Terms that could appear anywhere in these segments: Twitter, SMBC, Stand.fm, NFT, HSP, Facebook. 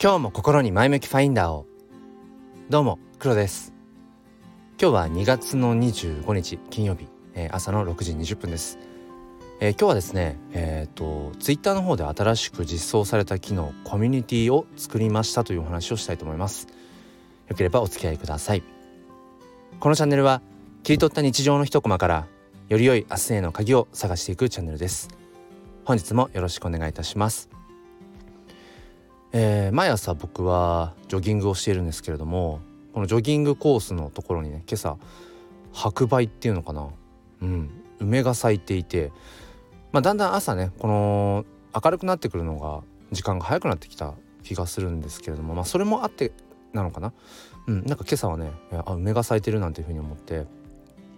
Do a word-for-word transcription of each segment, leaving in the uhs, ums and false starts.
今日も心に前向きファインダーを。どうも黒です。今日はにがつのにじゅうごにち金曜日、えー、朝のろくじにじゅっぷんです。えー、今日はですね、えー、と Twitter の方で新しく実装された機能コミュニティを作りましたというお話をしたいと思います。よければお付き合いください。このチャンネルは切り取った日常の一コマからより良い明日への鍵を探していくチャンネルです。本日もよろしくお願いいたします。えー、毎朝僕はジョギングをしているんですけれども、このジョギングコースのところにね、今朝白梅っていうのかな、うん、梅が咲いていて、まあ、だんだん朝ね、この明るくなってくるのが時間が早くなってきた気がするんですけれども、まあ、それもあってなのかな、うん、なんか今朝はね、あ、梅が咲いてるなんていうふうに思って、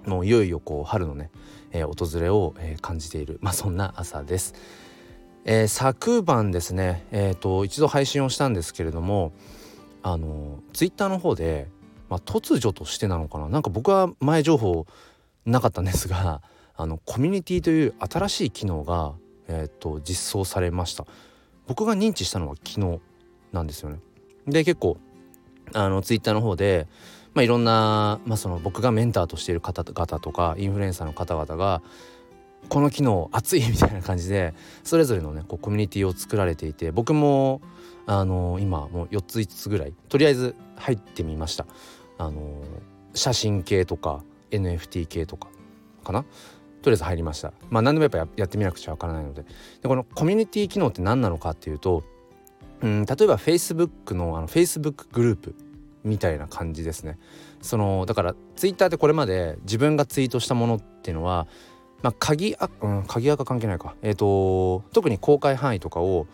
もういよいよこう春のね、えー、訪れを感じている、まあ、そんな朝です。えー、昨晩ですね、えー、と一度配信をしたんですけれども、あのツイッターの方で、まあ、突如としてなのかな、なんか僕は前情報なかったんですが、あのコミュニティという新しい機能が、えー、と実装されました。僕が認知したのは昨日なんですよね。で、結構あのツイッターの方で、まあ、いろんな、まあ、その僕がメンターとしている方々とかインフルエンサーの方々がこの機能熱いみたいな感じでそれぞれのねこうコミュニティを作られていて、僕もあの今もうよっついつつぐらいとりあえず入ってみました。あの写真系とか エヌエフティー 系とかかな、とりあえず入りました。まあ何でもやっぱ や, やってみなくちゃわからないの で, でこのコミュニティ機能って何なのかっていうと、うん例えば Facebook の, あの Facebook グループみたいな感じですね。そのだからツイッターでこれまで自分がツイートしたものっていうのは、まあ、鍵あ、うん、鍵あか関係ないか、えーと、特に公開範囲とかを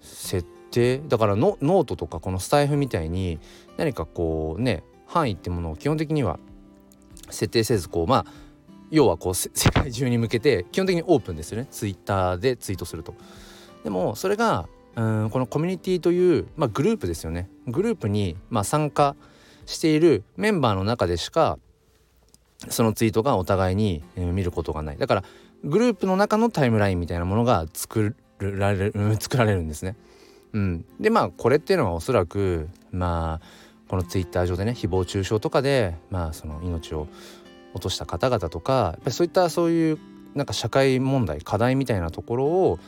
設定、だからのノートとかこのスタイフみたいに何かこうね範囲ってものを基本的には設定せず、こうまあ要はこう世界中に向けて基本的にオープンですよね、ツイッターでツイートすると。でもそれがうんこのコミュニティという、まあ、グループですよね。グループに、まあ、参加しているメンバーの中でしかそのツイートがお互いに、えー、見ることがない。だからグループの中のタイムラインみたいなものが作られる、うん、作られるんですね。うん、でまあこれっていうのはおそらくまあこのツイッター上でね誹謗中傷とかで、まあ、その命を落とした方々とかやっぱりそういったそういうなんか社会問題課題みたいなところを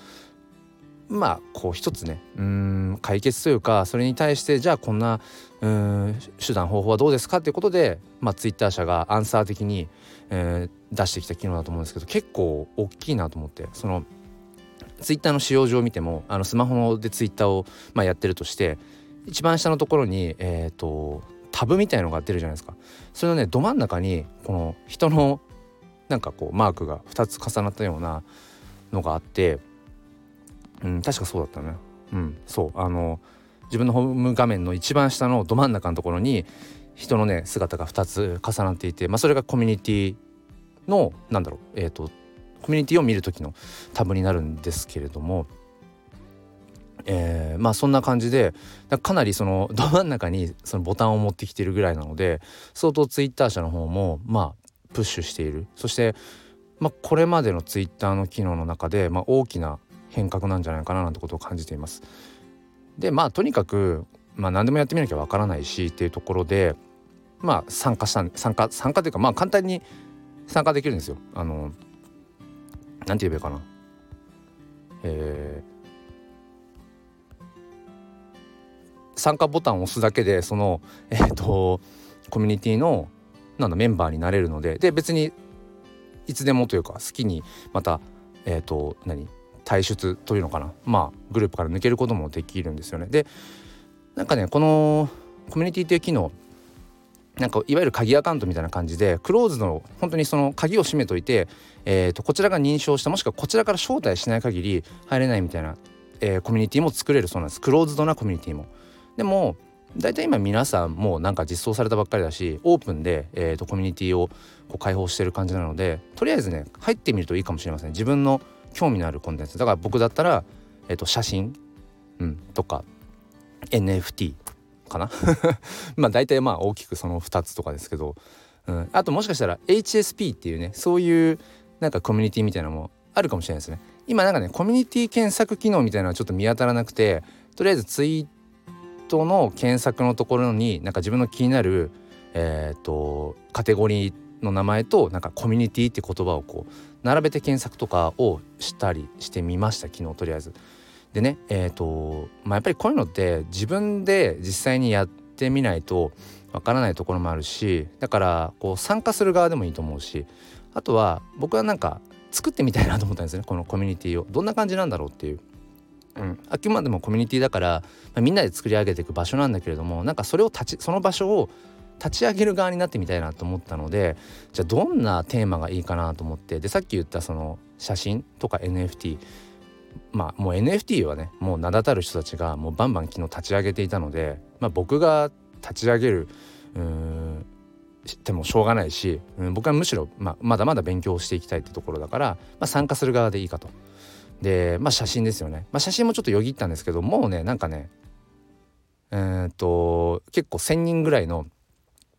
まあこう一つねうーん解決というか、それに対してじゃあこんなうーん手段方法はどうですかっていうことで、まあツイッター社がアンサー的に、えー、出してきた機能だと思うんですけど、結構大きいなと思って、そのツイッターの使用上を見ても、あのスマホでツイッターを、まあ、やってるとして一番下のところに、えー、とタブみたいのが出るじゃないですか。それのねど真ん中にこの人のなんかこうマークがふたつ重なったようなのがあって、うん、確かそうだったね。うん、そうあの自分のホーム画面の一番下のど真ん中のところに人のね姿がふたつ重なっていて、まあ、それがコミュニティのなんだろう、えーと、コミュニティを見る時のタブになるんですけれども、えー、まあそんな感じで か, かなりそのど真ん中にそのボタンを持ってきてるぐらいなので、相当ツイッター社の方もまあプッシュしている。そして、まあ、これまでのツイッターの機能の中で、まあ、大きな変革なんじゃないかななんてことを感じています。でまあとにかく、まあ、何でもやってみなきゃわからないしっていうところで、まあ参加した参加参加というか、まあ簡単に参加できるんですよ。あのなんて言えばいいかな、えー、参加ボタンを押すだけでそのえーとコミュニティのなんだメンバーになれるので、で別にいつでもというか好きにまたえーと何退出というのかな、まあグループから抜けることもできるんですよね。でなんかねこのコミュニティっていう機能、なんかいわゆる鍵アカウントみたいな感じでクローズの本当にその鍵を閉めといて、えー、とこちらが認証したもしくはこちらから招待しない限り入れないみたいな、えー、コミュニティも作れるそうなんです。クローズドなコミュニティも。でもだいたい今皆さんもうなんか実装されたばっかりだし、オープンで、えー、とコミュニティをこう開放してる感じなので、とりあえずね入ってみるといいかもしれません。自分の興味のあるコンテンツだから、僕だったら、えー、と写真、うん、とか エヌエフティー かなまあ大体まあ大きくそのふたつとかですけど、うん、あともしかしたら エイチエスピー っていうねそういうなんかコミュニティみたいなのもあるかもしれないですね。今なんかねコミュニティ検索機能みたいなのはちょっと見当たらなくて、とりあえずツイートの検索のところになんか自分の気になる、えー、とカテゴリーの名前となんかコミュニティって言葉をこう並べて検索とかをしたりしてみました、昨日とりあえず。でね、えーとまあ、やっぱりこういうのって自分で実際にやってみないとわからないところもあるし、だからこう参加する側でもいいと思うし、あとは僕はなんか作ってみたいなと思ったんですね、このコミュニティをどんな感じなんだろうっていう、うん、あくまでもコミュニティだから、まあ、みんなで作り上げていく場所なんだけれども、なんかそれを立ちその場所を立ち上げる側になってみたいなと思ったので、じゃあどんなテーマがいいかなと思って、でさっき言ったその写真とか エヌエフティー、 まあもう エヌエフティー はね、もう名だたる人たちがもうバンバン昨日立ち上げていたので、まあ、僕が立ち上げるうーんでもしょうがないし、うん、僕はむしろ、まあ、まだまだ勉強していきたいってところだから、まあ、参加する側でいいかと。で、まあ、写真ですよね、まあ、写真もちょっとよぎったんですけど、もうねなんかねえー、っと結構せんにんぐらいの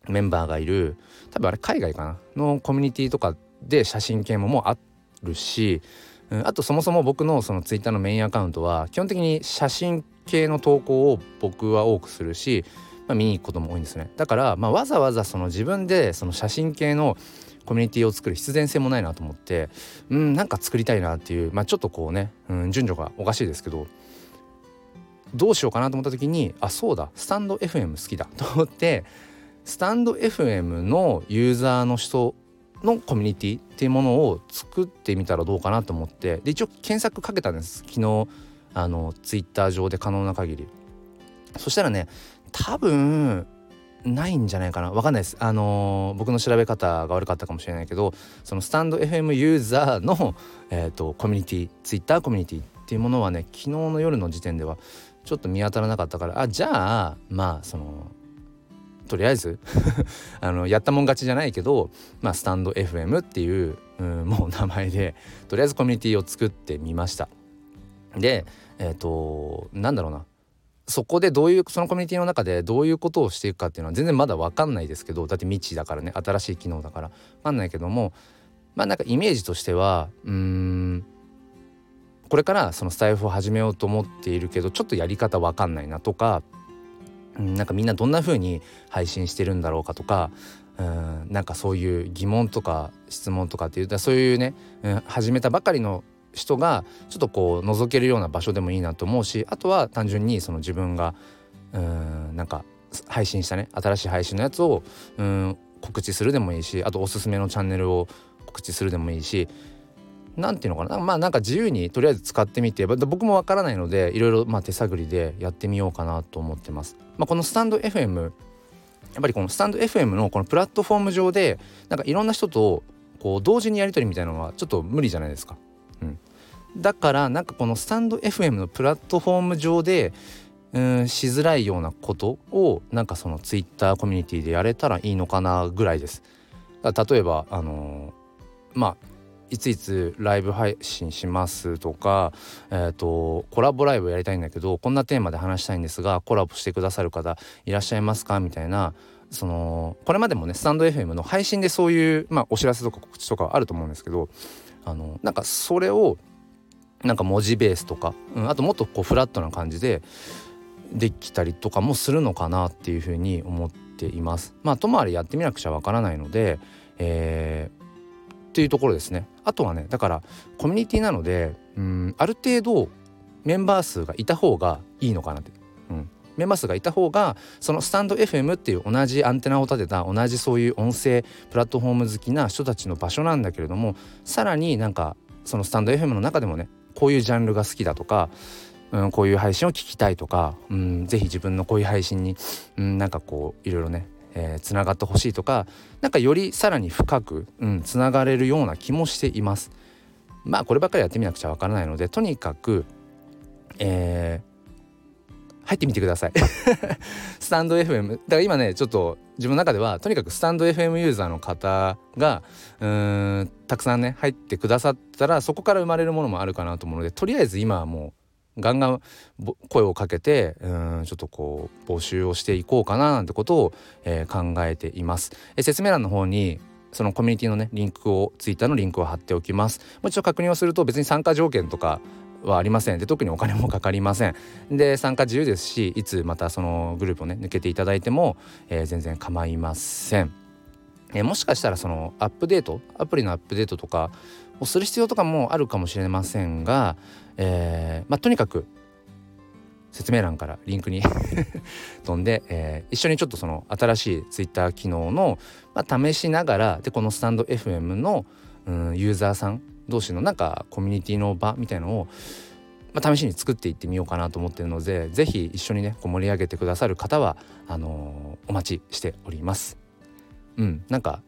メンバーがいる、多分あれ海外かなのコミュニティとかで写真系ももうあるし、うん、あとそもそも僕のそのツイッターのメインアカウントは基本的に写真系の投稿を僕は多くするし、まあ、見に行くことも多いんですね。だから、まあ、わざわざその自分でその写真系のコミュニティを作る必然性もないなと思って、うん、なんか作りたいなっていう、まあ、ちょっとこうね、うん、順序がおかしいですけど、どうしようかなと思った時に、あ、そうだ、スタンド エフエム 好きだと思って、スタンド エフエム のユーザーの人のコミュニティっていうものを作ってみたらどうかなと思って、で一応検索かけたんです、昨日あのツイッター上で可能な限り。そしたらね、多分ないんじゃないかな、分かんないです、あのー、僕の調べ方が悪かったかもしれないけど、そのスタンド エフエム ユーザーの、えーと、コミュニティ、ツイッターコミュニティっていうものはね、昨日の夜の時点ではちょっと見当たらなかったから、あ、じゃあまあそのとりあえずあのやったもん勝ちじゃないけど、まあ、スタンド エフエム っていう、うん、もう名前でとりあえずコミュニティを作ってみました。で、えーと、なんだろうな、そこでどういうそのコミュニティの中でどういうことをしていくかっていうのは全然まだ分かんないですけど、だって未知だからね、新しい機能だから分かんないけども、まあなんかイメージとしては、うーんこれからそのスタイフを始めようと思っているけど、ちょっとやり方分かんないなとか、なんかみんなどんな風に配信してるんだろうかとか、うーんなんかそういう疑問とか質問とかっていう、そういうね、うん、始めたばかりの人がちょっとこう覗けるような場所でもいいなと思うし、あとは単純にその自分がうーんなんか配信したね、新しい配信のやつをうーん告知するでもいいし、あとおすすめのチャンネルを告知するでもいいし、なんていうのかな、まあなんか自由にとりあえず使ってみて、僕もわからないのでいろいろまあ手探りでやってみようかなと思ってます。まあ、このスタンド エフエム、 やっぱりこのスタンド エフエム のこのプラットフォーム上でなんかいろんな人とこう同時にやり取りみたいなのはちょっと無理じゃないですか。うん、だからなんかこのスタンド エフエム のプラットフォーム上でうーんしづらいようなことをなんかその Twitter コミュニティでやれたらいいのかなぐらいです。だから例えばあのー、まあいついつライブ配信しますとか、えーと、コラボライブやりたいんだけどこんなテーマで話したいんですがコラボしてくださる方いらっしゃいますかみたいな、そのこれまでもねスタンド エフエム の配信でそういう、まあ、お知らせとか告知とかあると思うんですけど、あのなんかそれをなんか文字ベースとか、うん、あともっとこうフラットな感じでできたりとかもするのかなっていうふうに思っています。まあともあれやってみなくちゃわからないので、えーっていうところですね。あとはね、だからコミュニティなので、うん、ある程度メンバー数がいた方がいいのかなって、うん、メンバー数がいた方がそのスタンド エフエム っていう同じアンテナを立てた同じそういう音声プラットフォーム好きな人たちの場所なんだけれども、さらになんかそのスタンド エフエム の中でもね、こういうジャンルが好きだとか、うん、こういう配信を聞きたいとか、うん、ぜひ自分のこういう配信に、うん、なんかこういろいろねえー、つながってほしいとか、なんかよりさらに深く、うん、つながれるような気もしています。まあこればっかりやってみなくちゃわからないので、とにかく、えー、入ってみてくださいスタンド エフエム だから今ねちょっと自分の中ではとにかくスタンド エフエム ユーザーの方がうーんたくさんね入ってくださったら、そこから生まれるものもあるかなと思うので、とりあえず今はもうガンガン声をかけて、うーんちょっとこう募集をしていこうかななんてことを、えー、考えています。えー、説明欄の方にそのコミュニティのねリンクを、ツイッターのリンクを貼っておきます。もう一度確認をすると、別に参加条件とかはありませんで、特にお金もかかりませんで、参加自由ですし、いつまたそのグループをね抜けていただいても、えー、全然構いません。えー、もしかしたらそのアップデートアプリのアップデートとかをする必要とかもあるかもしれませんが、えーまあ、とにかく説明欄からリンクに飛んで、えー、一緒にちょっとその新しいツイッター機能の、まあ、試しながらで、このスタンド エフエム の、うん、ユーザーさん同士のなんかコミュニティの場みたいなのを、まあ、試しに作っていってみようかなと思ってるので、ぜひ一緒にねこう盛り上げてくださる方はあのー、お待ちしております。うん、なんか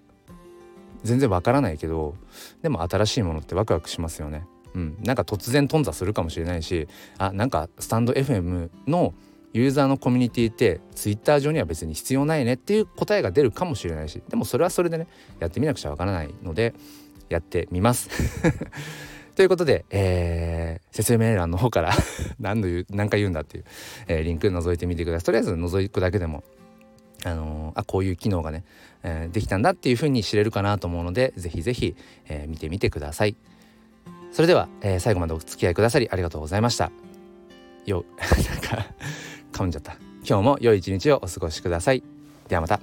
全然わからないけど、でも新しいものってワクワクしますよね。うん、なんか突然頓挫するかもしれないし、あ、なんかスタンド エフエム のユーザーのコミュニティってツイッター上には別に必要ないねっていう答えが出るかもしれないし、でもそれはそれでねやってみなくちゃわからないのでやってみますということで、えー、説明欄の方から何度言う、何回言うんだっていう、えー、リンク覗いてみてください。とりあえず覗くだけでもあのー、あこういう機能がね、えー、できたんだっていう風に知れるかなと思うので、ぜひぜひ、えー、見てみてください。それでは、えー、最後までお付き合いくださりありがとうございました。よなんか噛んじゃった。今日も良い一日をお過ごしください。ではまた。